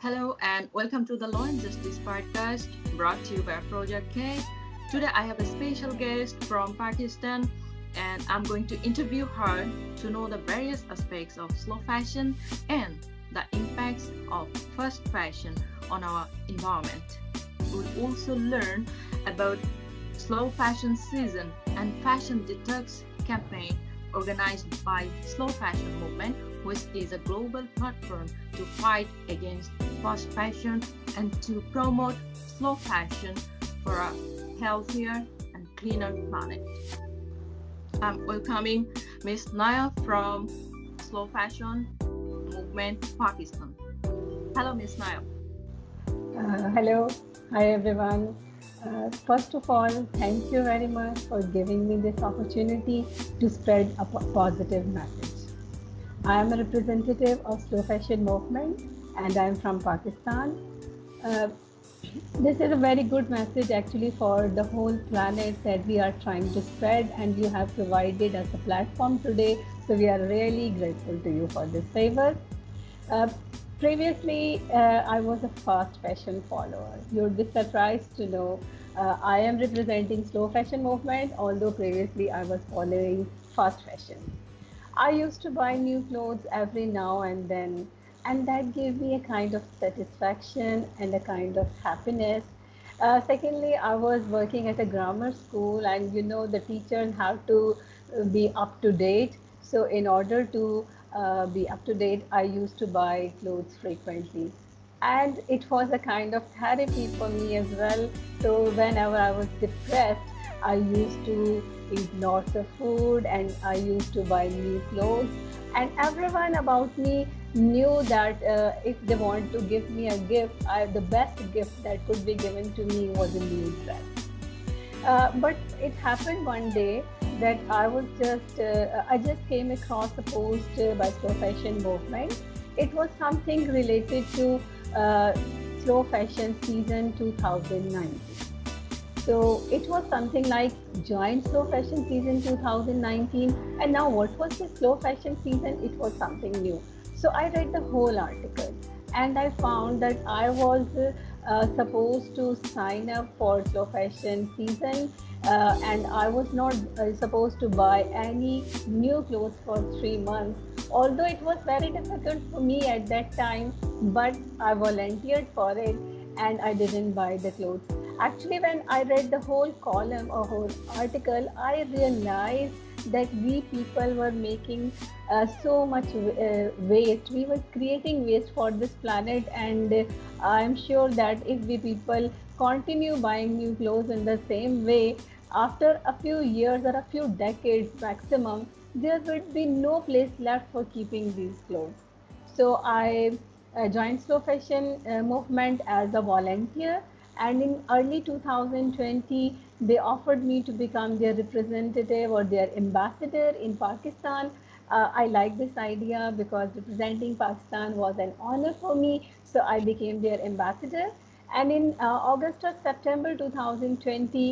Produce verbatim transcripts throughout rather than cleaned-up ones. Hello and welcome to the Law and Justice podcast brought to you by Project K. Today I have a special guest from Pakistan and I'm going to interview her to know the various aspects of slow fashion and the impacts of fast fashion on our environment. We'll also learn about Slow Fashion Season and Fashion Detox campaign organized by Slow Fashion Movement, which is a global platform to fight against fast fashion and to promote slow fashion for a healthier and cleaner planet. I'm welcoming Miz Nayab from Slow Fashion Movement Pakistan. Hello, Miz Nayab. Uh, hello. Hi, everyone. Uh, first of all, thank you very much for giving me this opportunity to spread a po- positive message. I am a representative of Slow Fashion Movement and I am from Pakistan. Uh, this is a very good message actually for the whole planet that we are trying to spread, and you have provided us a platform today. So we are really grateful to you for this favor. Uh, Previously, uh, I was a fast fashion follower. You would be surprised to know uh, I am representing Slow Fashion Movement, although previously I was following fast fashion. I used to buy new clothes every now and then, and that gave me a kind of satisfaction and a kind of happiness. Uh, secondly, I was working at a grammar school, and you know the teachers have to be up to date. So in order to Uh, be up to date, I used to buy clothes frequently, and it was a kind of therapy for me as well. So whenever I was depressed, I used to eat lots of food and I used to buy new clothes, and everyone about me knew that uh, if they want to give me a gift, I, the best gift that could be given to me was a new dress. Uh, but it happened one day that I was just, uh, I just came across a post uh, by Slow Fashion Movement. It was something related to uh, Slow Fashion Season two thousand nineteen. So it was something like join Slow Fashion Season two thousand nineteen, and now what was the Slow Fashion Season? It was something new. So I read the whole article and I found that I was uh, Uh, supposed to sign up for Slow Fashion Season, uh, and I was not uh, supposed to buy any new clothes for three months, although it was very difficult for me at that time, but I volunteered for it and I didn't buy the clothes. Actually, when I read the whole column or whole article, I realized that we people were making uh, so much uh, waste. We were creating waste for this planet, and uh, I'm sure that if we people continue buying new clothes in the same way, after a few years or a few decades maximum, there would be no place left for keeping these clothes. So I uh, joined Slow Fashion uh, Movement as a volunteer, and in early two thousand twenty, they offered me to become their representative or their ambassador in Pakistan. Uh, I liked this idea because representing Pakistan was an honor for me. So I became their ambassador. And in uh, August or September two thousand twenty,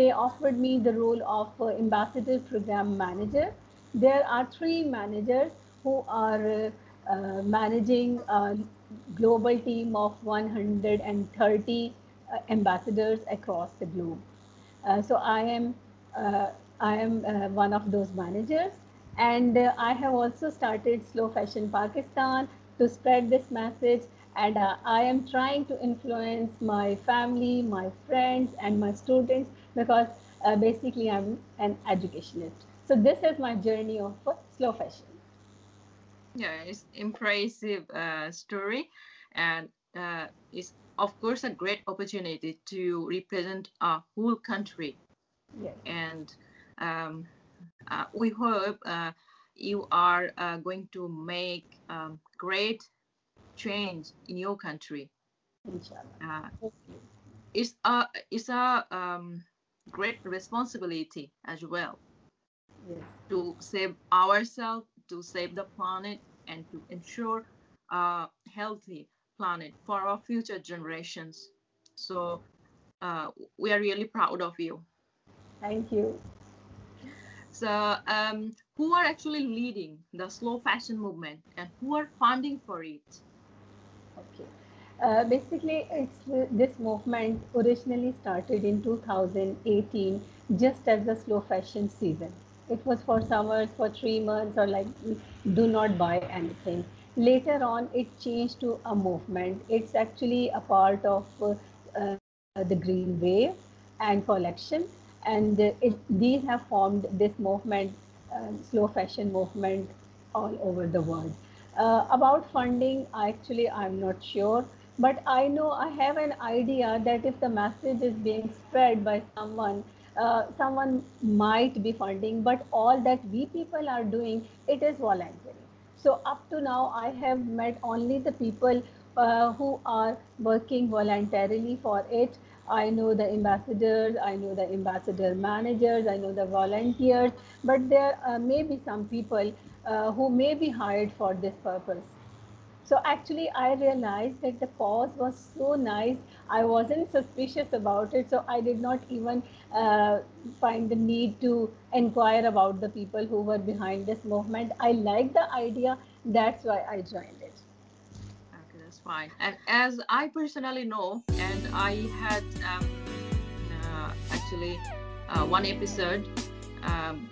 they offered me the role of uh, ambassador program manager. There are three managers who are uh, uh, managing a global team of one hundred thirty uh, ambassadors across the globe. Uh, so I am uh, I am uh, one of those managers, and uh, I have also started Slow Fashion Pakistan to spread this message, and uh, I am trying to influence my family, my friends and my students, because uh, basically I'm an educationist. So this is my journey of uh, slow fashion. Yeah, it's impressive uh, story, and uh, it's of course a great opportunity to represent our whole country. Yes. And um, uh, we hope uh, you are uh, going to make um, great change in your country. Inshallah. Uh, it's a, it's a um, great responsibility as well. Yes. To save ourselves, to save the planet, and to ensure uh, healthy planet for our future generations. So uh, we are really proud of you. Thank you. So um, who are actually leading the slow fashion movement and who are funding for it? Okay. Uh, basically, it's, uh, this movement originally started in two thousand eighteen, just as the slow fashion season. It was for summers, for three months, or like, do not buy anything. Later on, it changed to a movement. It's actually a part of uh, uh, the Green Wave and collection, and uh, it, these have formed this movement, uh, slow fashion movement, all over the world. Uh, about funding, actually, I'm not sure. But I know I have an idea that if the message is being spread by someone, uh, someone might be funding, but all that we people are doing, it is voluntary. So up to now, I have met only the people uh, who are working voluntarily for it. I know the ambassadors, I know the ambassador managers, I know the volunteers, but there uh, may be some people uh, who may be hired for this purpose. So actually, I realized that the cause was so nice. I wasn't suspicious about it, so I did not even uh, find the need to inquire about the people who were behind this movement. I liked the idea. That's why I joined it. Okay, that's fine. And as I personally know, and I had um, uh, actually uh, one episode, um,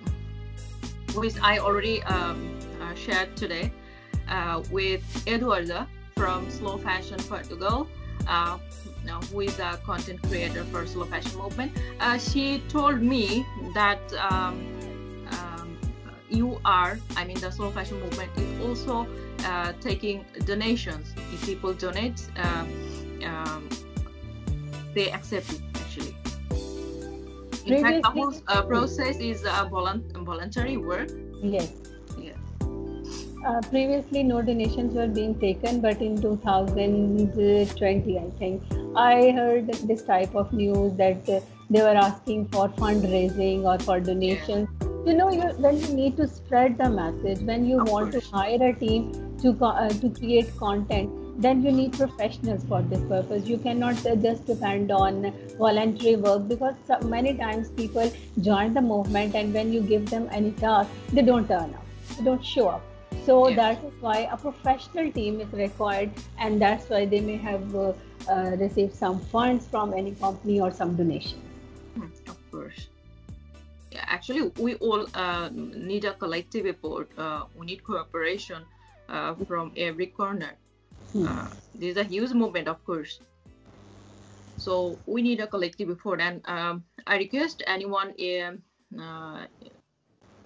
which I already um, uh, shared today, Uh, with Eduarda from Slow Fashion Portugal, uh, who is a content creator for Slow Fashion Movement. Uh, she told me that um, um, you are, I mean the Slow Fashion Movement is also uh, taking donations. If people donate, uh, um, they accept it actually. In fact, the whole uh, process is uh, voluntary work. Yes. Uh, previously, no donations were being taken, but in two thousand twenty, I think, I heard this type of news that uh, they were asking for fundraising or for donations. You know, you, when you need to spread the message, when you want to hire a team to, uh, to create content, then you need professionals for this purpose. You cannot uh, just depend on voluntary work, because so many times people join the movement and when you give them any task, they don't turn up, they don't show up. So yes. That is why a professional team is required, and that's why they may have uh, uh, received some funds from any company or some donation. Of course. Yeah, actually, we all uh, need a collective effort. Uh, we need cooperation uh, from every corner. Hmm. Uh, this is a huge movement, of course. So we need a collective effort, and um, I request anyone in, uh,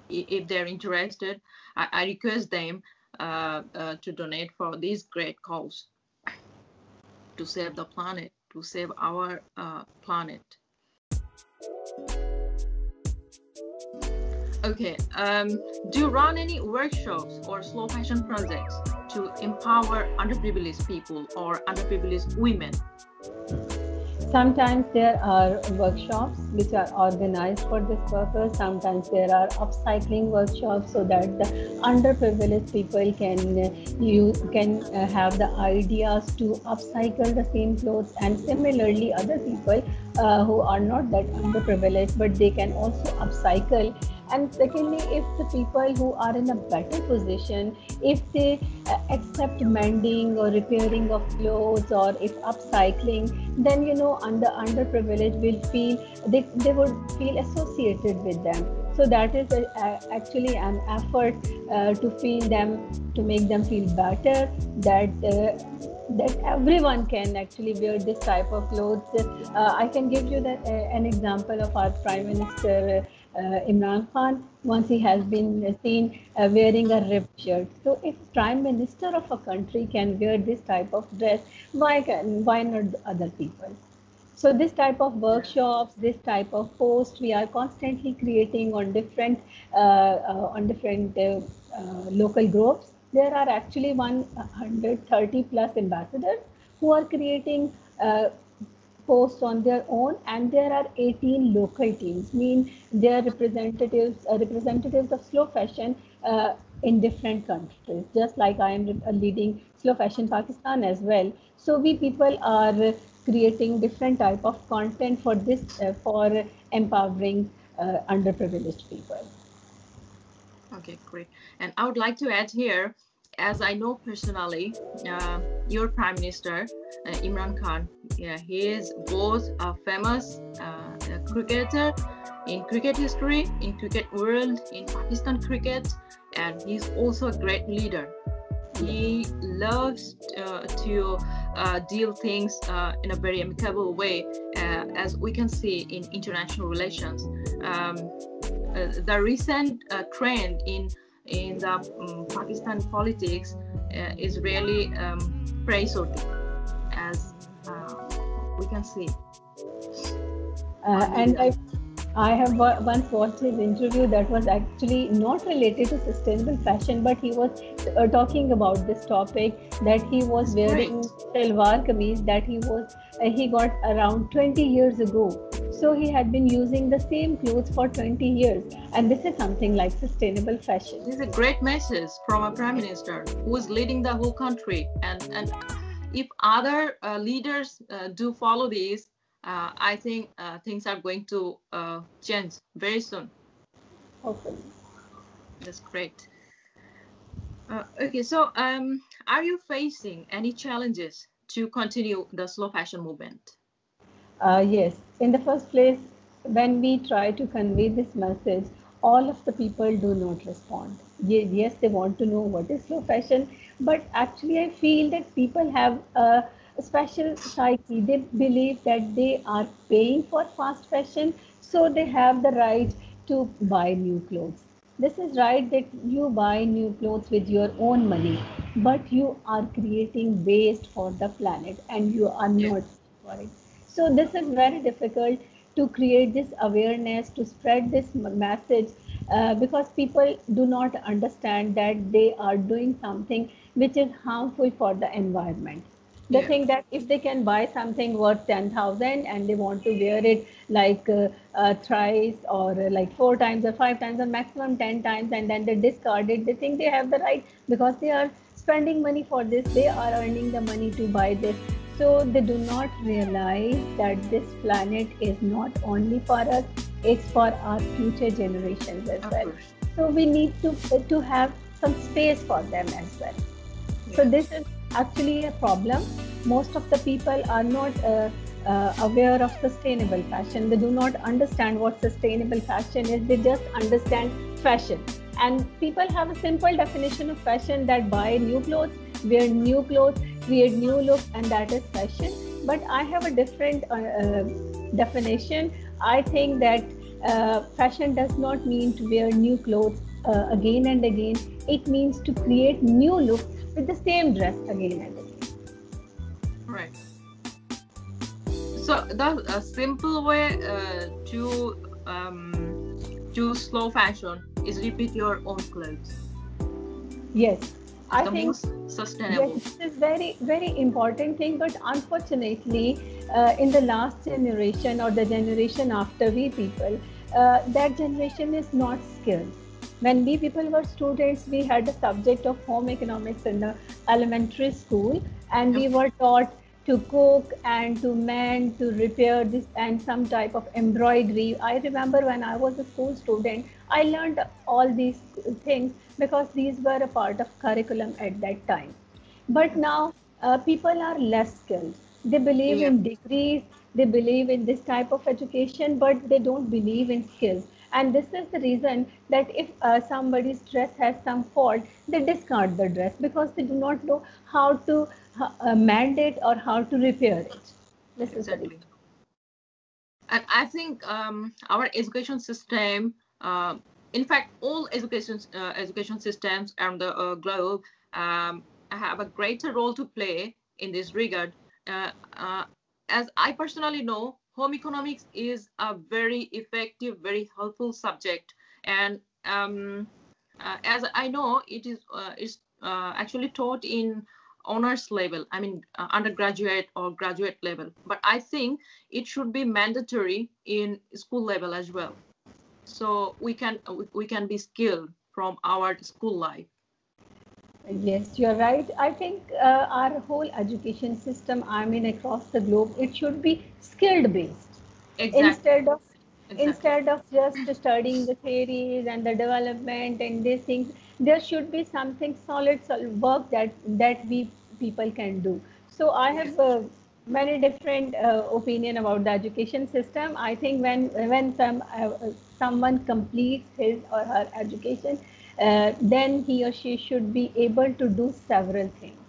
if they're interested, I, I request them uh, uh, to donate for this great cause to save the planet, to save our uh, planet. Okay, um, do you run any workshops or slow fashion projects to empower underprivileged people or underprivileged women? Sometimes there are workshops which are organized for this purpose. Sometimes there are upcycling workshops so that the underprivileged people can use, can have the ideas to upcycle the same clothes, and similarly other people uh, who are not that underprivileged, but they can also upcycle. And secondly, if the people who are in a better position, if they uh, accept mending or repairing of clothes, or if upcycling, then you know, under underprivileged will feel they they would feel associated with them. So that is a, a, actually an effort uh, to feel them, to make them feel better, that uh, that everyone can actually wear this type of clothes. Uh, I can give you the, uh, an example of our Prime Minister uh, uh, Imran Khan. Once he has been seen uh, wearing a ripped shirt. So if Prime Minister of a country can wear this type of dress, why can, why not other people? So this type of workshops, this type of posts, we are constantly creating on different uh, uh, on different uh, uh, local groups. There are actually one hundred thirty plus ambassadors who are creating uh, posts on their own, and there are eighteen local teams, mean their representatives, uh, representatives of slow fashion uh, in different countries, just like I am leading Slow Fashion Pakistan as well. So we people are creating different type of content for this, uh, for empowering uh, underprivileged people. Okay, great. And I would like to add here, as I know personally, uh, your Prime Minister uh, Imran Khan. Yeah, he is both a famous uh, cricketer in cricket history, in cricket world, in Pakistan cricket, and he's also a great leader. He loves uh, to uh, deal things uh, in a very amicable way, uh, as we can see in international relations. Um, uh, the recent uh, trend in in the um, Pakistan politics uh, is really um, praiseworthy, as uh, we can see. Uh, and I, I have once watched his interview that was actually not related to sustainable fashion, but he was uh, talking about this topic, that he was wearing salwar kameez that he was uh, he got around twenty years ago. So he had been using the same clothes for twenty years, and this is something like sustainable fashion. This is a great message from a prime minister who is leading the whole country, and and if other uh, leaders uh, do follow these, Uh, I think uh, things are going to uh, change very soon. Hopefully. That's great. Uh, okay, so um, are you facing any challenges to continue the slow fashion movement? Uh, yes. In the first place, when we try to convey this message, all of the people do not respond. Yes, they want to know what is slow fashion, but actually I feel that people have a A special psyche. They believe that they are paying for fast fashion, so they have the right to buy new clothes. This is right, that you buy new clothes with your own money, but you are creating waste for the planet and you are not for it. So this is very difficult to create this awareness, to spread this message, uh, because people do not understand that they are doing something which is harmful for the environment. They yeah. think that if they can buy something worth ten thousand and they want to wear it like uh, uh, thrice or uh, like four times or five times or maximum ten times, and then they discard it, they think they have the right because they are spending money for this. They are earning the money to buy this. So they do not realize that this planet is not only for us, it's for our future generations as well. So we need to, uh, to have some space for them as well. Yeah. So this is actually a problem. Most of the people are not uh, uh, aware of sustainable fashion. They do not understand what sustainable fashion is. They just understand fashion. And people have a simple definition of fashion, that buy new clothes, wear new clothes, create new looks, and that is fashion. But I have a different uh, uh, definition. I think that uh, fashion does not mean to wear new clothes uh, again and again. It means to create new looks with the same dress again and again. Right. So the a simple way uh, to um, do slow fashion is repeat your own clothes. Yes, I the think most sustainable. Yes, this is very very important thing. But unfortunately, uh, in the last generation or the generation after we people, uh, that generation is not skilled. When we people were students, we had the subject of home economics in the elementary school, and we were taught to cook and to mend, to repair this, and some type of embroidery. I remember when I was a school student, I learned all these things because these were a part of curriculum at that time. But now uh, people are less skilled. They believe yeah. in degrees, they believe in this type of education, but they don't believe in skills. And this is the reason that if uh, somebody's dress has some fault, they discard the dress because they do not know how to uh, mend it or how to repair it. This exactly. is the reason. And I think um, our education system, uh, in fact, all education uh, education systems around the uh, globe um, have a greater role to play in this regard. Uh, uh, as I personally know, home economics is a very effective, very helpful subject, and um, uh, as I know, it is uh, is uh, actually taught in honors level. I mean, uh, undergraduate or graduate level. But I think it should be mandatory in school level as well, so we can we can be skilled from our school life. Yes, you're right. I think uh, our whole education system, I mean, across the globe, it should be skilled based. Exactly. Instead of exactly. instead of just studying the theories and the development and these things, there should be something solid, solid work that that we people can do. So I have uh, many different uh, opinion about the education system. I think when when some uh, someone completes his or her education, uh, then he or she should be able to do several things.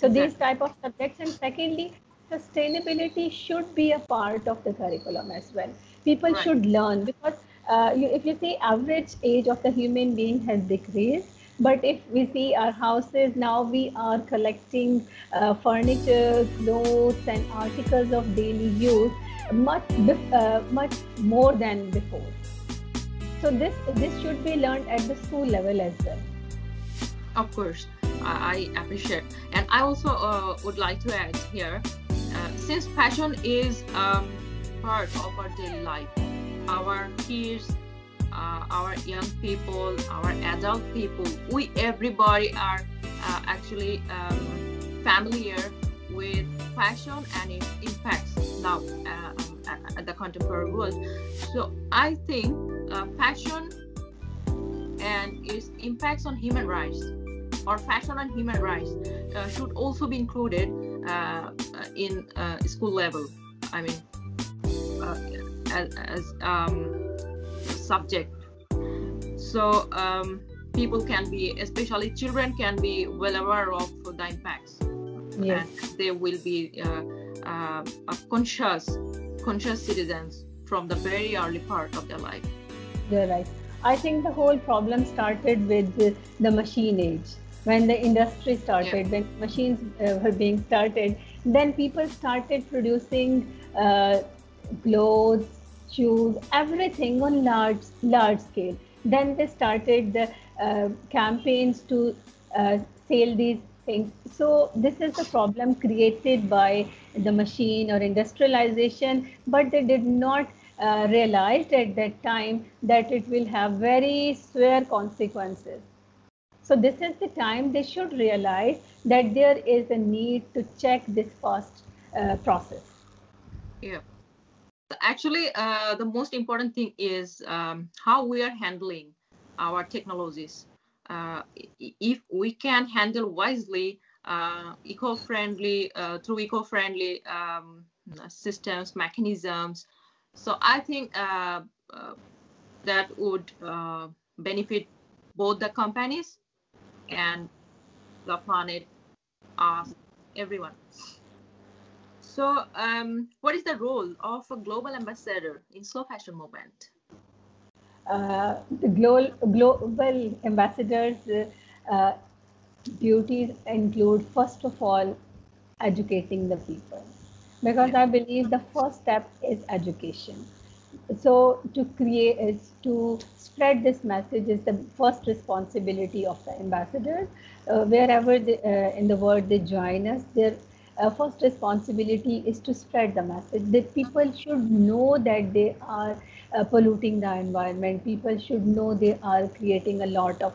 So exactly. These type of subjects, and secondly, sustainability should be a part of the curriculum as well. People right. should learn, because uh, you, if you see, average age of the human being has decreased. But if we see our houses, now we are collecting uh, furniture, clothes and articles of daily use much, uh, much more than before. So this, this should be learned at the school level as well. Of course, I appreciate. And I also uh, would like to add here, uh, since fashion is um, part of our daily life, our kids, Uh, our young people, our adult people, we everybody are uh, actually um, familiar with fashion and its impacts now uh, at the contemporary world. So I think uh, fashion and its impacts on human rights, or fashion and human rights, uh, should also be included uh, in uh, school level. I mean, uh, as, as um, subject, so um, people can be, especially children, can be well aware of the impacts. Yes. And they will be uh, uh, conscious, conscious citizens from the very early part of their life. You're right. I think the whole problem started with the, the machine age, when the industry started, yeah. when machines uh, were being started. Then people started producing uh, clothes, shoes, everything on large large scale. Then they started the uh, campaigns to uh, sell these things. So this is the problem created by the machine or industrialization, but they did not uh, realize at that time that it will have very severe consequences. So this is the time they should realize that there is a need to check this fast uh, process. Yeah. Actually, uh, the most important thing is um, how we are handling our technologies. Uh, if we can handle wisely, uh, eco-friendly, uh, through eco-friendly um, systems, mechanisms. So I think uh, uh, that would uh, benefit both the companies and the planet, us, everyone. So, um, what is the role of a global ambassador in Slow Fashion Movement? Uh, the glo global ambassadors' uh, duties include, first of all, educating the people. Because yeah. I believe the first step is education. So, to create is to spread this message is the first responsibility of the ambassadors. Uh, wherever they, uh, in the world they join us, they're Uh, first responsibility is to spread the message. The people should know that they are uh, polluting the environment. People should know they are creating a lot of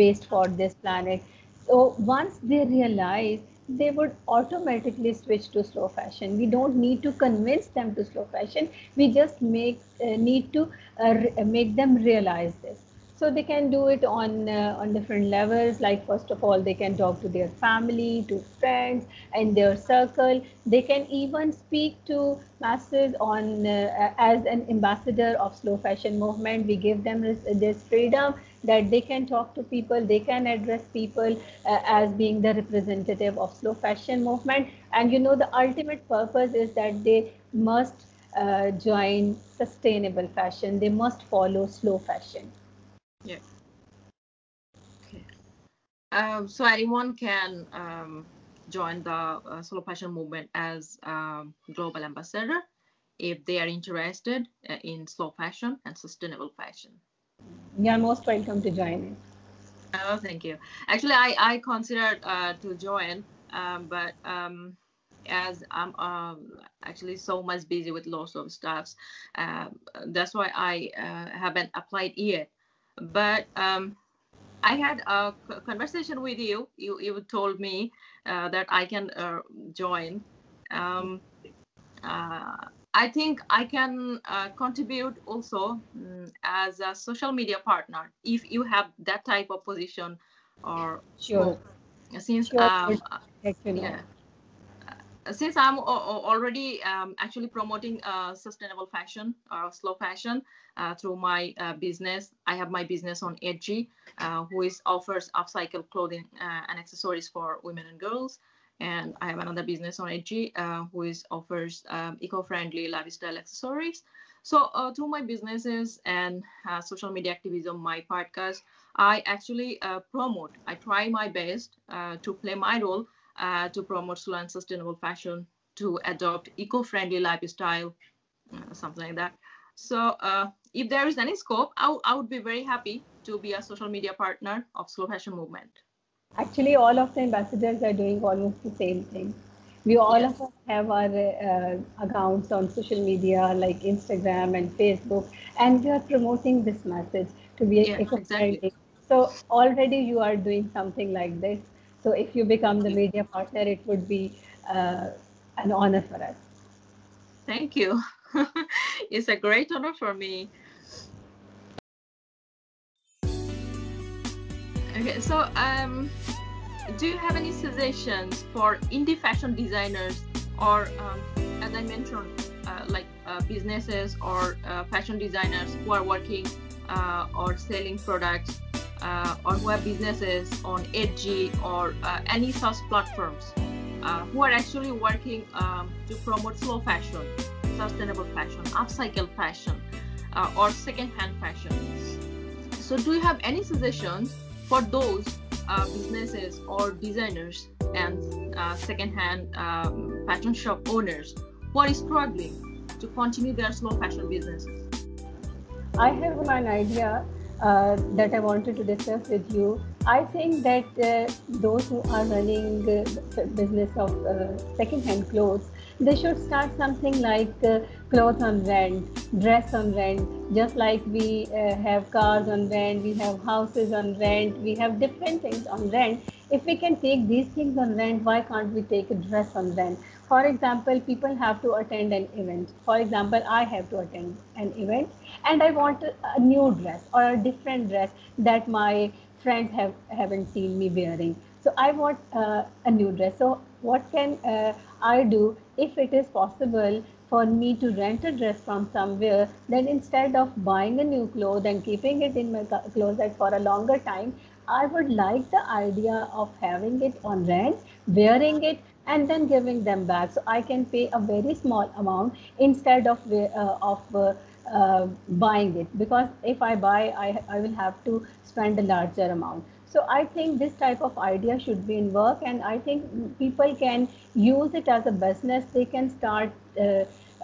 waste for this planet. So once they realize, they would automatically switch to slow fashion. We don't need to convince them to slow fashion. We just make uh, need to uh, make them realize this. So they can do it on uh, on different levels. Like, first of all, they can talk to their family, to friends, and their circle. They can even speak to masses on uh, as an ambassador of slow fashion movement. We give them this, this freedom that they can talk to people. They can address people uh, as being the representative of slow fashion movement. And you know, the ultimate purpose is that they must uh, join sustainable fashion. They must follow slow fashion. Yeah. Okay. Um, so anyone can um, join the uh, Slow Fashion Movement as um, global ambassador if they are interested uh, in slow fashion and sustainable fashion. You are most welcome to join. Oh, thank you. Actually, I, I considered uh, to join, um, but um, as I'm um, actually so much busy with lots of stuff, uh, that's why I uh, haven't applied yet. But um, I had a conversation with you. You, you told me uh, that I can uh, join. Um, uh, I think I can uh, contribute also um, as a social media partner if you have that type of position or sure. Since sure. Um, yeah, since I'm already um, actually promoting uh, sustainable fashion or slow fashion uh, through my uh, business, I have my business on Edgy, uh, who is offers upcycle clothing uh, and accessories for women and girls. And I have another business on Edgy, uh, who is offers um, eco-friendly lifestyle accessories. So uh, through my businesses and uh, social media activism, my podcast, I actually uh, promote, I try my best uh, to play my role Uh, to promote slow and sustainable fashion, to adopt eco-friendly lifestyle, uh, something like that. So uh, if there is any scope, I, I would be very happy to be a social media partner of Slow Fashion Movement. Actually, all of the ambassadors are doing almost the same thing. We all yes. of us have our uh, accounts on social media like Instagram and Facebook, and we are promoting this message to be yeah, eco-friendly. Exactly. So already you are doing something like this. So if you become the media partner, it would be uh, an honor for us. Thank you. It's a great honor for me. Okay, so um, do you have any suggestions for indie fashion designers or, um, as I mentioned, uh, like uh, businesses or uh, fashion designers who are working uh, or selling products? Uh, or who have businesses on Edgy or uh, any such platforms uh, who are actually working um, to promote slow fashion, sustainable fashion, upcycle fashion, uh, or second-hand fashion. So do you have any suggestions for those uh, businesses or designers and uh, second-hand um, fashion shop owners who are struggling to continue their slow fashion businesses? I have an idea Uh, that I wanted to discuss with you. I think that uh, those who are running the business of uh, second-hand clothes, they should start something like uh, clothes on rent, dress on rent, just like we uh, have cars on rent, we have houses on rent, we have different things on rent. If we can take these things on rent, why can't we take a dress on rent? For example, people have to attend an event. For example, I have to attend an event and I want a new dress or a different dress that my friends have, haven't seen me wearing. So I want uh, a new dress. So what can uh, I do if it is possible for me to rent a dress from somewhere? Then instead of buying a new clothes and keeping it in my closet for a longer time, I would like the idea of having it on rent, wearing it, and then giving them back. So I can pay a very small amount instead of uh, of uh, uh, buying it, because if I buy, I, I will have to spend a larger amount. So I think this type of idea should be in work, and I think people can use it as a business. They can start uh,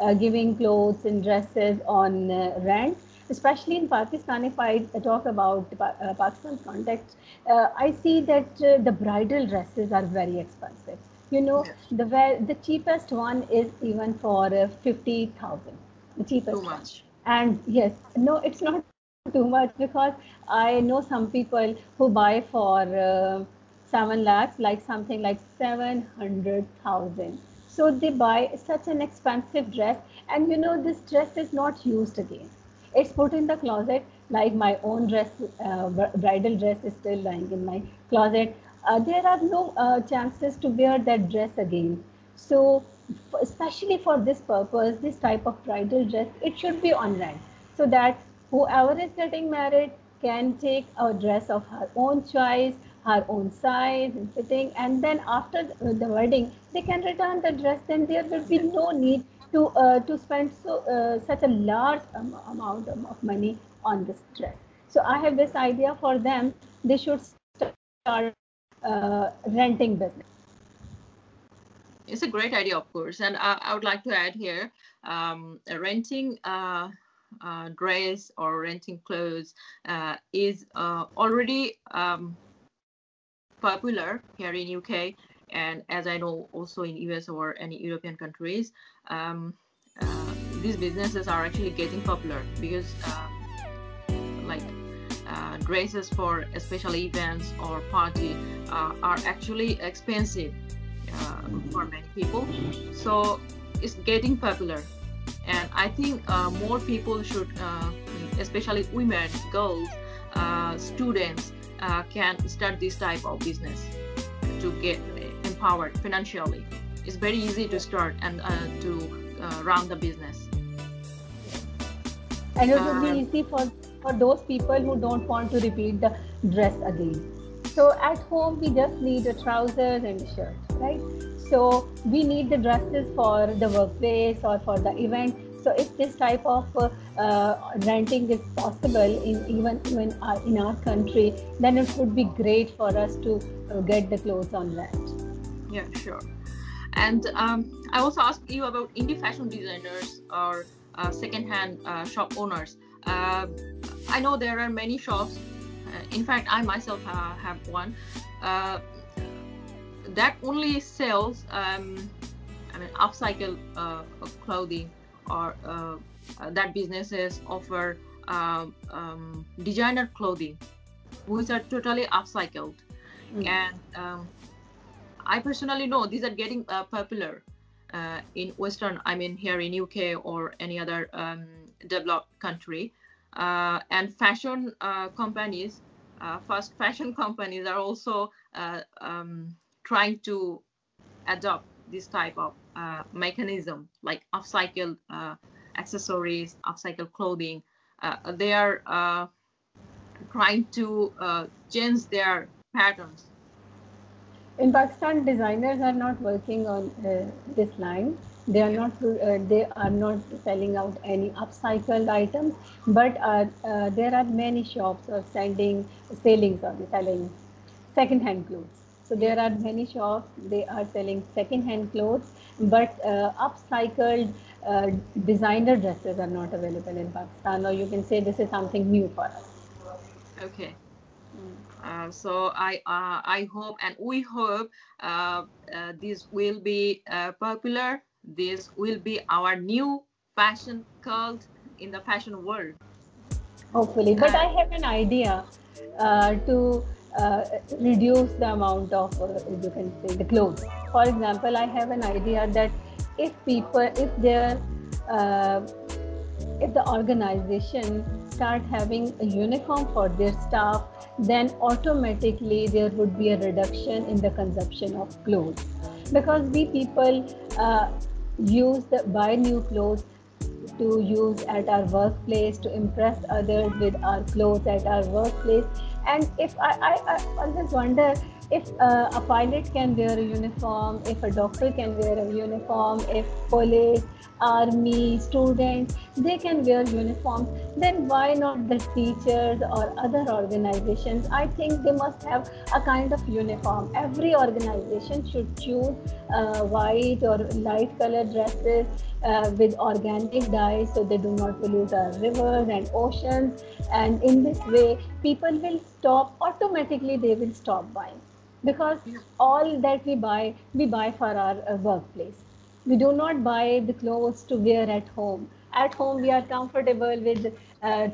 uh, giving clothes and dresses on uh, rent. Especially in Pakistan, if I talk about uh, Pakistan's context, uh, I see that uh, the bridal dresses are very expensive. You know, yes. the the cheapest one is even for uh, fifty thousand, the cheapest. Too much. And yes, no, it's not too much, because I know some people who buy for uh, seven lakhs, like something like seven hundred thousand. So they buy such an expensive dress, and you know, this dress is not used again. It's put in the closet, like my own dress, uh, bridal dress is still lying in my closet. Uh, there are no uh, chances to wear that dress again. So especially for this purpose, this type of bridal dress, it should be on rent, so that whoever is getting married can take a dress of her own choice, her own size and fitting, and then after the wedding, they can return the dress. Then there will be no need to uh, to spend so uh, such a large um, amount of money on this dress. So I have this idea for them. They should start uh, renting business. It's a great idea, of course, and I, I would like to add here: um, renting uh, uh, dress or renting clothes uh, is uh, already um, popular here in U K. And as I know, also in U S or any European countries, um, uh, these businesses are actually getting popular because uh, like uh, dresses for special events or party uh, are actually expensive uh, for many people. So it's getting popular. And I think uh, more people should, uh, especially women, girls, uh, students, uh, can start this type of business to get empowered financially it's very easy to start and uh, to uh, run the business. And it would be easy for, for those people who don't want to repeat the dress again. So at home, we just need a trousers and a shirt, right? So we need the dresses for the workplace or for the event. So if this type of uh, uh, renting is possible in even, even our, in our country, then it would be great for us to uh, get the clothes on rent. Yeah, sure. And um, I also asked you about indie fashion designers or Uh, second-hand uh, shop owners. Uh, I know there are many shops. Uh, in fact, I myself uh, have one uh, that only sells, um, I mean, upcycle uh, clothing, or uh, uh, that businesses offer um, um, designer clothing, which are totally upcycled. Mm-hmm. And um, I personally know these are getting uh, popular. Uh, in Western, I mean here in U K or any other um, developed country. Uh, and fashion uh, companies, uh, fast fashion companies are also uh, um, trying to adopt this type of uh, mechanism, like upcycled uh, accessories, upcycled clothing. Uh, they are uh, trying to uh, change their patterns. In Pakistan, designers are not working on uh, this line. They are not uh, they are not selling out any upcycled items, but uh, uh, there are many shops are selling selling sorry, selling second-hand clothes. So there are many shops, they are selling second-hand clothes, but uh, upcycled uh, designer dresses are not available in Pakistan. Or you can say this is something new for us. Okay. Uh, so I uh, I hope and we hope uh, uh, this will be uh, popular. This will be our new fashion cult in the fashion world. Hopefully, but uh, I have an idea uh, to uh, reduce the amount of uh, you can say the clothes. For example, I have an idea that if people if they're uh, if the organization start having a uniform for their staff, then automatically there would be a reduction in the consumption of clothes, because we people uh, use the buy new clothes to use at our workplace, to impress others with our clothes at our workplace. And if I, I, I always wonder if uh, a pilot can wear a uniform, if a doctor can wear a uniform, if police, army, students, they can wear uniforms, then why not the teachers or other organizations? I think they must have a kind of uniform. Every organization should choose uh, white or light color dresses uh, with organic dyes, so they do not pollute our rivers and oceans. And in this way, people will stop, automatically they will stop buying, because all that we buy, we buy for our uh, workplace. We do not buy the clothes to wear at home. At home, we are comfortable with uh,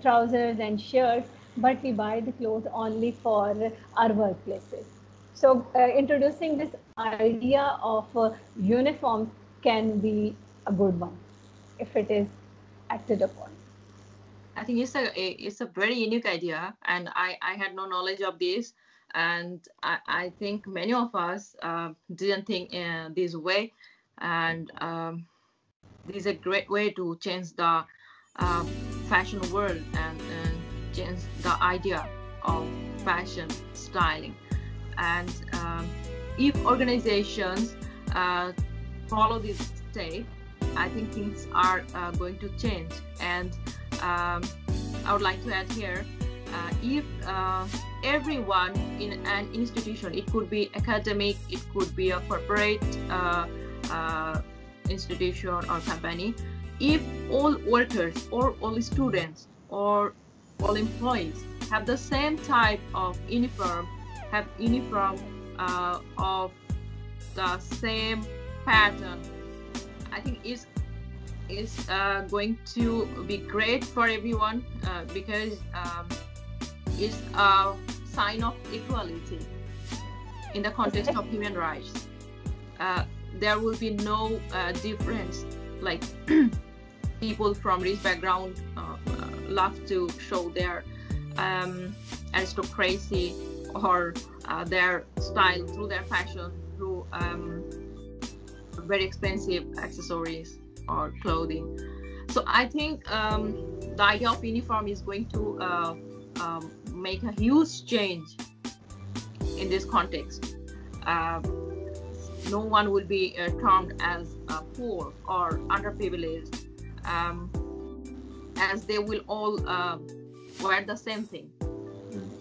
trousers and shirts, but we buy the clothes only for our workplaces. So uh, introducing this idea of uh, uniforms can be a good one if it is acted upon. I think it's a, it's a very unique idea, and I, I had no knowledge of this. And I, I think many of us uh, didn't think uh, this way. And um, this is a great way to change the uh, fashion world and, and change the idea of fashion styling. And um, if organizations uh, follow this step, I think things are uh, going to change. And um, I would like to add here, uh, if uh, everyone in an institution, it could be academic, it could be a corporate uh, Uh, institution or company, if all workers or all students or all employees have the same type of uniform, have uniform uh, of the same pattern, I think it's, it's uh, going to be great for everyone, uh, because um, it's a sign of equality in the context of human rights. Uh, there will be no uh, difference, like people from rich background uh, uh, love to show their um, aristocracy or uh, their style through their fashion, through um, very expensive accessories or clothing. So I think um, the idea of uniform is going to uh, um, make a huge change in this context. Uh, no one will be uh, termed as uh, poor or underprivileged, um, as they will all uh, wear the same thing.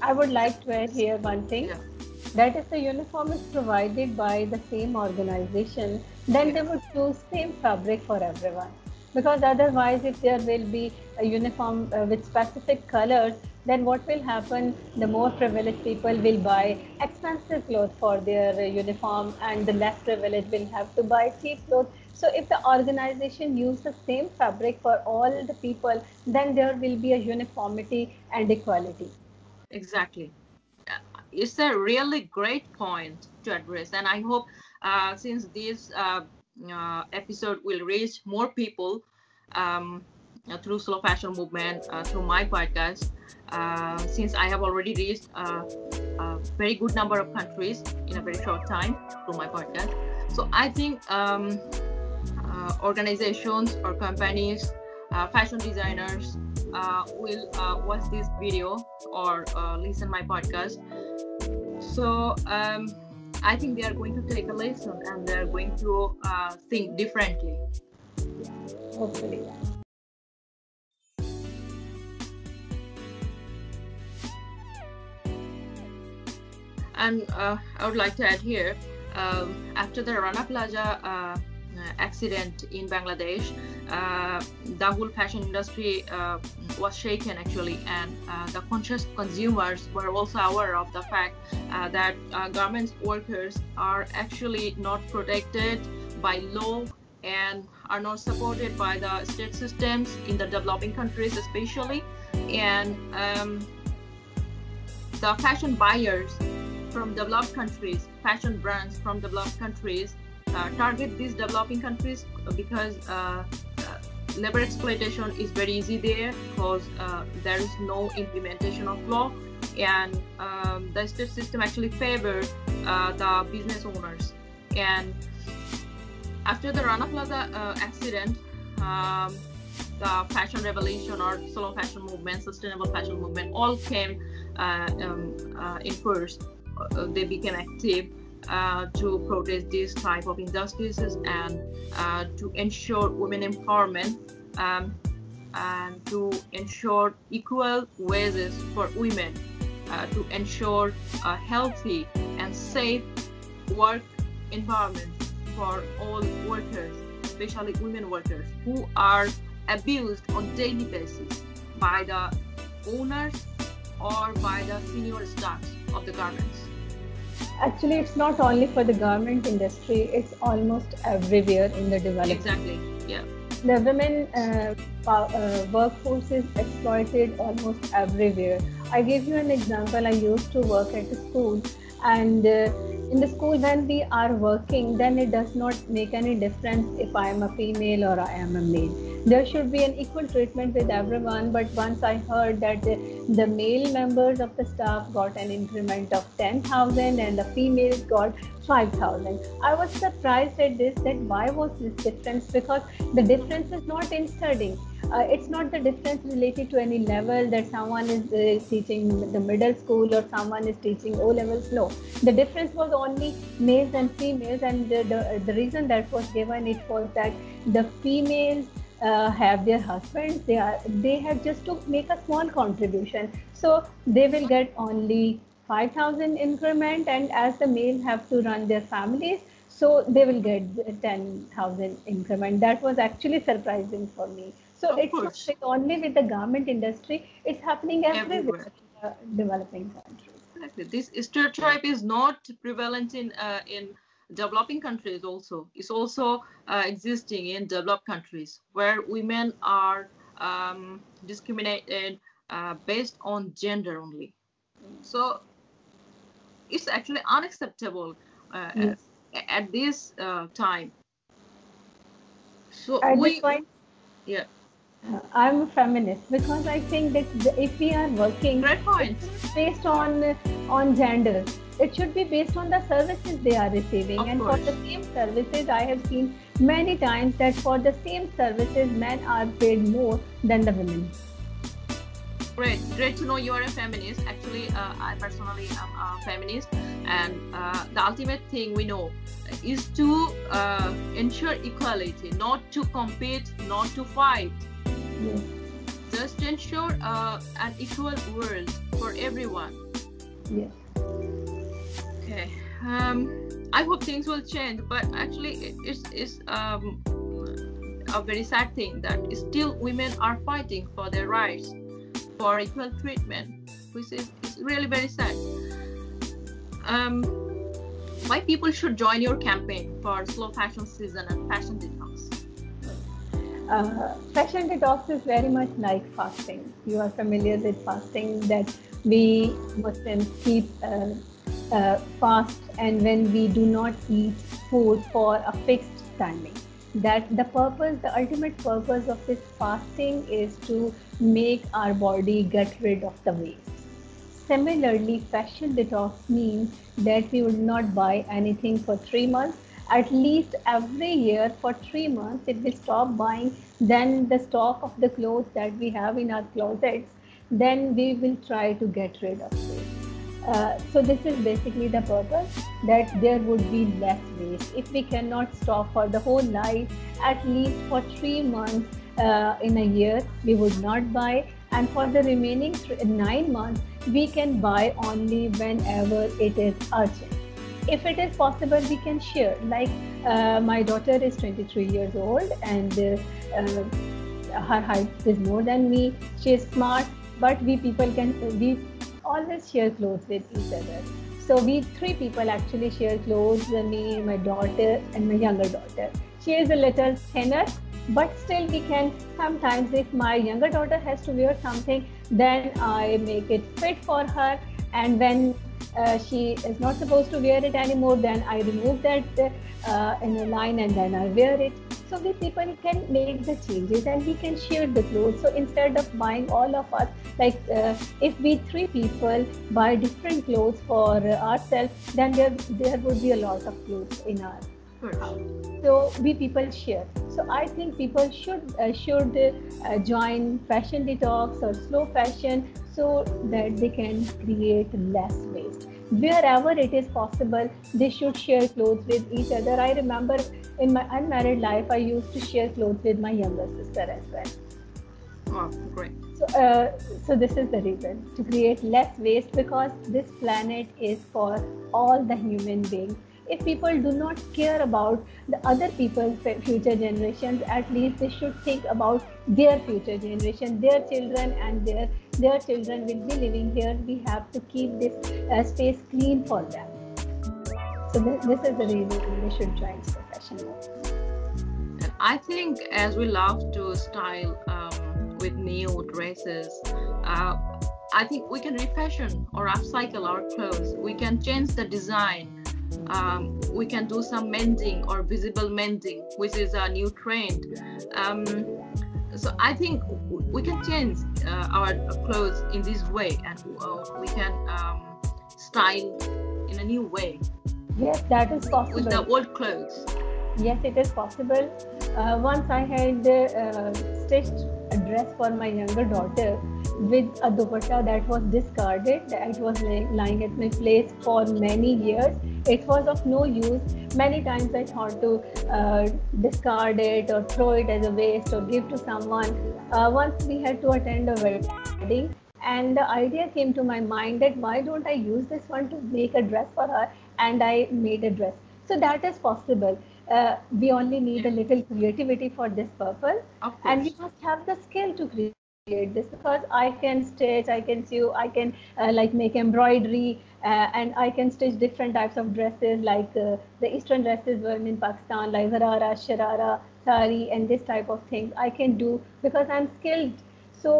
I would like to add here one thing. Yeah. That is, the uniform is provided by the same organization, then they would choose same fabric for everyone. Because otherwise, if there will be a uniform uh, with specific colors, then what will happen, the more privileged people will buy expensive clothes for their uh, uniform, and the less privileged will have to buy cheap clothes. So if the organization uses the same fabric for all the people, then there will be a uniformity and equality. Exactly. It's a really great point to address, and I hope uh, since this uh, uh, episode will reach more people um, uh, through Slow Fashion Movement, uh, through my podcast, uh, since I have already reached uh, a very good number of countries in a very short time through my podcast. So I think um, uh, organizations or companies, uh, fashion designers, Uh, will uh, watch this video or uh, listen my podcast. So um, I think they are going to take a lesson, and they are going to uh, think differently. Hopefully. And uh, I would like to add here, um, after the Rana Plaza uh, accident in Bangladesh, uh, the whole fashion industry uh, was shaken actually, and uh, the conscious consumers were also aware of the fact uh, that uh, garments workers are actually not protected by law and are not supported by the state systems in the developing countries especially, and um, the fashion buyers from developed countries, fashion brands from developed countries Uh, target these developing countries because uh, uh, labor exploitation is very easy there, because uh, there is no implementation of law, and um, the state system actually favors uh, the business owners. And after the Rana Plaza uh, accident, um, the fashion revolution or slow fashion movement, sustainable fashion movement, all came uh, um, uh, in force. Uh, they became active Uh, to protest these type of injustices, and uh, to ensure women empowerment, um, and to ensure equal wages for women, uh, to ensure a healthy and safe work environment for all workers, especially women workers who are abused on daily basis by the owners or by the senior staffs of the garments. Actually, it's not only for the garment industry, it's almost everywhere in the development. Exactly, yeah. The women uh, power, uh, workforce is exploited almost everywhere. I give you an example. I used to work at a school, and uh, in the school when we are working, then it does not make any difference if I am a female or I am a male. There should be an equal treatment with everyone, but once I heard that the, the male members of the staff got an increment of ten thousand and the females got five thousand. I was surprised at this, that why was this difference, because the difference is not in studying. Uh, it's not the difference related to any level, that someone is uh, teaching the middle school or someone is teaching O-levels. No, the difference was only males and females, and the, the, the reason that was given, it was that the females Uh, have their husbands, they are they have just to make a small contribution, so they will get only five thousand increment, and as the males have to run their families, so they will get ten thousand increment. That was actually surprising for me. So of it's course. Not only with the garment industry, it's happening everywhere, everywhere in the developing countries. Exactly. This stereotype is not prevalent in uh, in developing countries also. It's also uh, existing in developed countries, where women are um, discriminated uh, based on gender only. So it's actually unacceptable uh, yes. at, at this uh, time. So at we, this point, yeah. I'm a feminist because I think that if we are working based on on gender, it should be based on the services they are receiving. Of and course. For the same services, I have seen many times that for the same services, men are paid more than the women. Great, great to know you are a feminist. Actually, uh, I personally am a feminist, and uh, the ultimate thing we know is to uh, ensure equality, not to compete, not to fight. Yes. Just ensure uh, an equal world for everyone. Yes. Okay. Um, I hope things will change, but actually, it's it's um, a very sad thing that still women are fighting for their rights, for equal treatment, which is, is really very sad. Um, why people should join your campaign for Slow Fashion Season and Fashion Detox? Uh, fashion detox is very much like fasting. You are familiar with fasting, that we Muslims keep uh, uh, fast, and when we do not eat food for a fixed timing. That the purpose, the ultimate purpose of this fasting is to make our body get rid of the waste. Similarly, fashion detox means that we would not buy anything for three months. At least every year for three months, if we stop buying, then the stock of the clothes that we have in our closets, then we will try to get rid of it. Uh, so this is basically the purpose, that there would be less waste. If we cannot stop for the whole life, at least for three months uh, in a year, we would not buy. And for the remaining th- nine months, we can buy only whenever it is urgent. If it is possible, we can share. Like uh, my daughter is twenty-three years old, and uh, uh, her height is more than me. She is smart, but we people can we always share clothes with each other. So we three people actually share clothes: me, my daughter, and my younger daughter. She is a little thinner, but still we can. Sometimes, if my younger daughter has to wear something, then I make it fit for her, and when Uh, she is not supposed to wear it anymore, then I remove that uh, in a line and then I wear it. So we people can make the changes, and we can share the clothes. So instead of buying all of us, like uh, if we three people buy different clothes for ourselves, then there, there would be a lot of clothes in our house. So we people share. So I think people should, uh, should uh, join Fashion Detox or Slow Fashion, so that they can create less waste. Wherever it is possible, they should share clothes with each other. I remember in my unmarried life, I used to share clothes with my younger sister as well. Oh, great. So, uh, so this is the reason, to create less waste, because this planet is for all the human beings. If people do not care about the other people's future generations, at least they should think about their future generation, their children, and their their children will be living here. We have to keep this uh, space clean for them. So th- this is the reason they should join the fashion movement. And I think, as we love to style um, with new dresses, uh, I think we can refashion or upcycle our clothes. We can change the design. Um, we can do some mending or visible mending, which is a new trend. Um, so I think we can change uh, our clothes in this way, and uh, we can um, style in a new way. Yes, that is possible. With the old clothes. Yes, it is possible. Uh, once I had uh, stitched a dress for my younger daughter with a dupatta that was discarded, that was lying at my place for many years. It was of no use. Many times I thought to uh, discard it or throw it as a waste or give to someone. Uh, once we had to attend a wedding, and the idea came to my mind that why don't I use this one to make a dress for her, and I made a dress. So that is possible. Uh, we only need a little creativity for this purpose, and we must have the skill to create this, because I can stitch, I can sew, I can uh, like make embroidery, uh, and I can stitch different types of dresses, like uh, the Eastern dresses were in Pakistan, like gharara, sharara, sari, and this type of things I can do because I'm skilled. So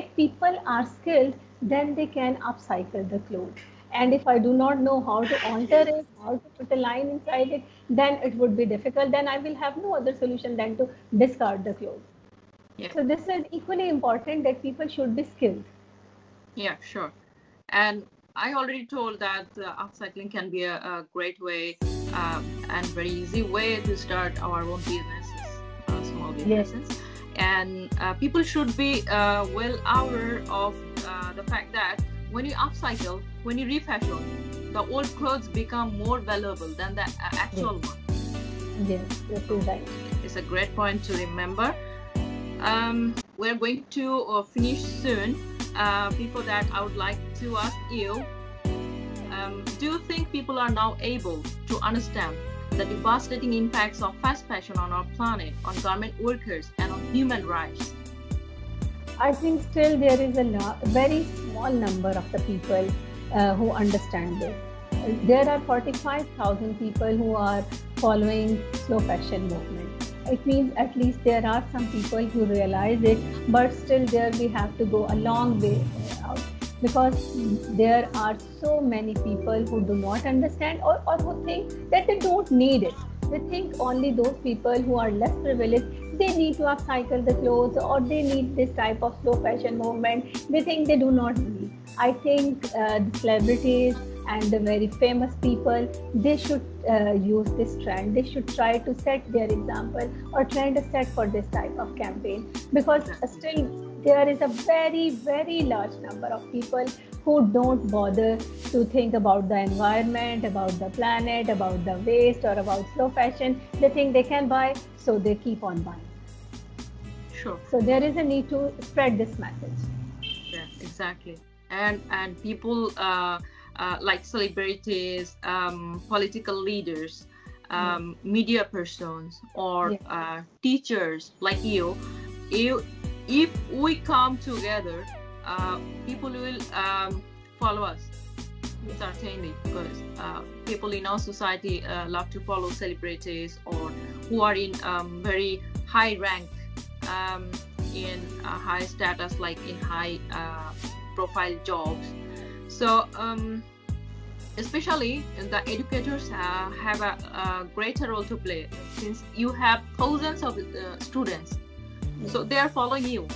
if people are skilled, then they can upcycle the clothes. And if I do not know how to alter it, how to put a line inside it, then it would be difficult. Then I will have no other solution than to discard the clothes. Yeah. So this is equally important that people should be skilled. Yeah, sure. And I already told that uh, upcycling can be a, a great way um, and very easy way to start our own businesses, uh, small businesses. Yes. And uh, people should be uh, well aware of uh, the fact that when you upcycle, when you refashion, the old clothes become more valuable than the actual yes. one. Yes, that is right. It's a great point to remember. Um, we're going to uh, finish soon. Uh, before that, I would like to ask you, um, do you think people are now able to understand the devastating impacts of fast fashion on our planet, on garment workers, and on human rights? I think still there is a no- very small number of the people uh, who understand this. There are forty-five thousand people who are following slow fashion movement. It means at least there are some people who realize it, but still there we have to go a long way out, because there are so many people who do not understand or, or who think that they don't need it. They think only those people who are less privileged, they need to upcycle the clothes, or they need this type of slow fashion movement. They think they do not need. I think uh, the celebrities and the very famous people, they should uh, use this trend. They should try to set their example or trend a set for this type of campaign, because still there is a very, very large number of people who don't bother to think about the environment, about the planet, about the waste, or about slow fashion. They think they can buy, so they keep on buying. Sure. So there is a need to spread this message. Yeah, exactly. And, and people... Uh, Uh, like celebrities, um, political leaders, um, yes. media persons, or yes. uh, teachers like you, if, if we come together, uh, people will um, follow us, yes. certainly, because uh, people in our society uh, love to follow celebrities or who are in um, very high rank, um, in uh, high status, like in high uh, profile jobs. So um, especially the educators uh, have a, a greater role to play, since you have thousands of uh, students, so they are following you.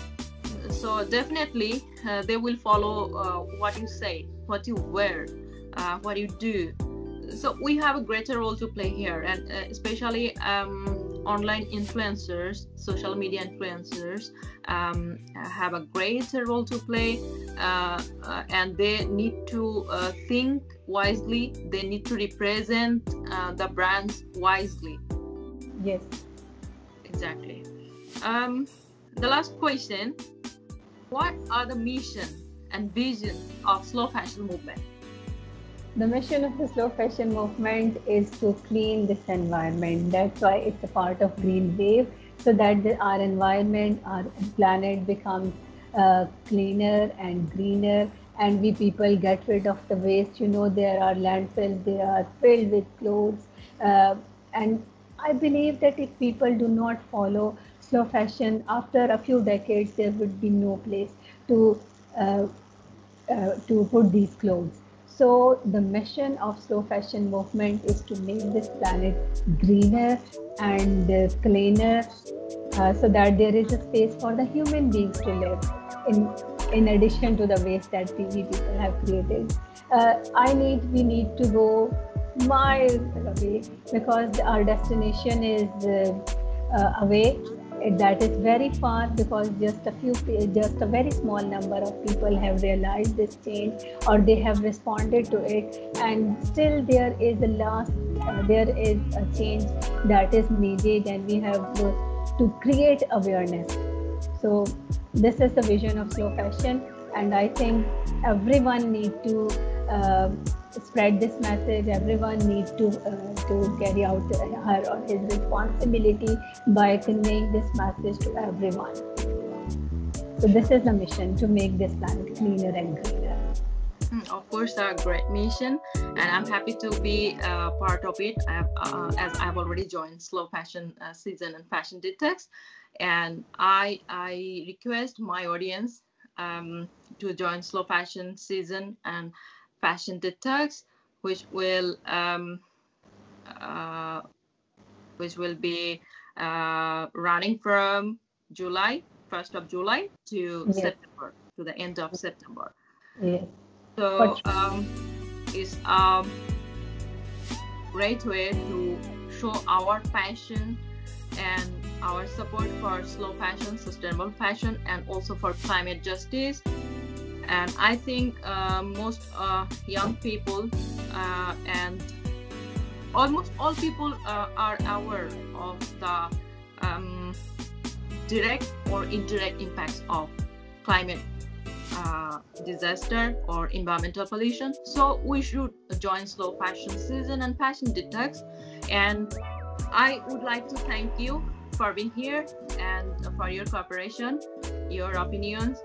So definitely uh, they will follow uh, what you say, what you wear, uh, what you do. So we have a greater role to play here, and uh, especially um, online influencers, social media influencers um, have a greater role to play, uh, uh, and they need to uh, think wisely. They need to represent uh, the brands wisely. Yes, exactly. Um, the last question: what are the mission and vision of slow fashion movement? The mission of the slow fashion movement is to clean this environment. That's why it's a part of Green Wave, so that the, our environment, our planet becomes uh, cleaner and greener, and we people get rid of the waste. You know, there are landfills, they are filled with clothes. Uh, and I believe that if people do not follow slow fashion, after a few decades, there would be no place to, uh, uh, to put these clothes. So the mission of slow fashion movement is to make this planet greener and uh, cleaner, uh, so that there is a space for the human beings to live in, in addition to the waste that we people have created. Uh, I need, we need to go miles away, because our destination is uh, uh, away. That is very far, because just a few, just a very small number of people have realized this change, or they have responded to it, and still there is a last, uh, there is a change that is needed, and we have to, to create awareness. So this is the vision of slow fashion, and I think everyone needs to uh, spread this message. Everyone needs to uh, to carry out her or his responsibility by conveying this message to everyone. So this is the mission, to make this planet cleaner and greener. Of course, a great mission, and I'm happy to be uh, part of it. I have, uh, as I've already joined Slow Fashion uh, Season and Fashion Detox, and I I request my audience um, to join Slow Fashion Season and Fashion Detox, which will um, uh, which will be uh, running from July first of July to yes. September, to the end of September. Yes. So um, it's a great way to show our passion and our support for slow fashion, sustainable fashion, and also for climate justice. And I think uh, most uh, young people uh, and almost all people uh, are aware of the um, direct or indirect impacts of climate uh, disaster or environmental pollution. So we should join Slow Fashion Season and Fashion Detox. And I would like to thank you for being here and for your cooperation, your opinions.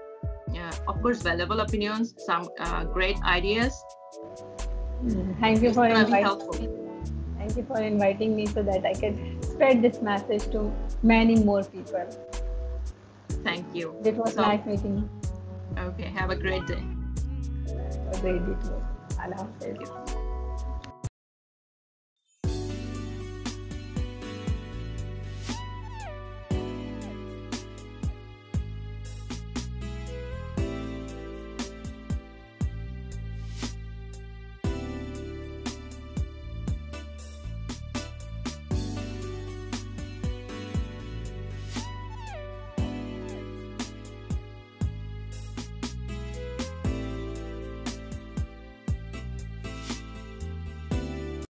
Yeah, of course, valuable opinions, some uh, great ideas. Thank you for inviting me. Thank you for inviting me so that I can spread this message to many more people. Thank you. It was so nice meeting you. Okay, have a great day. Have a great day too. Allah Hafiz.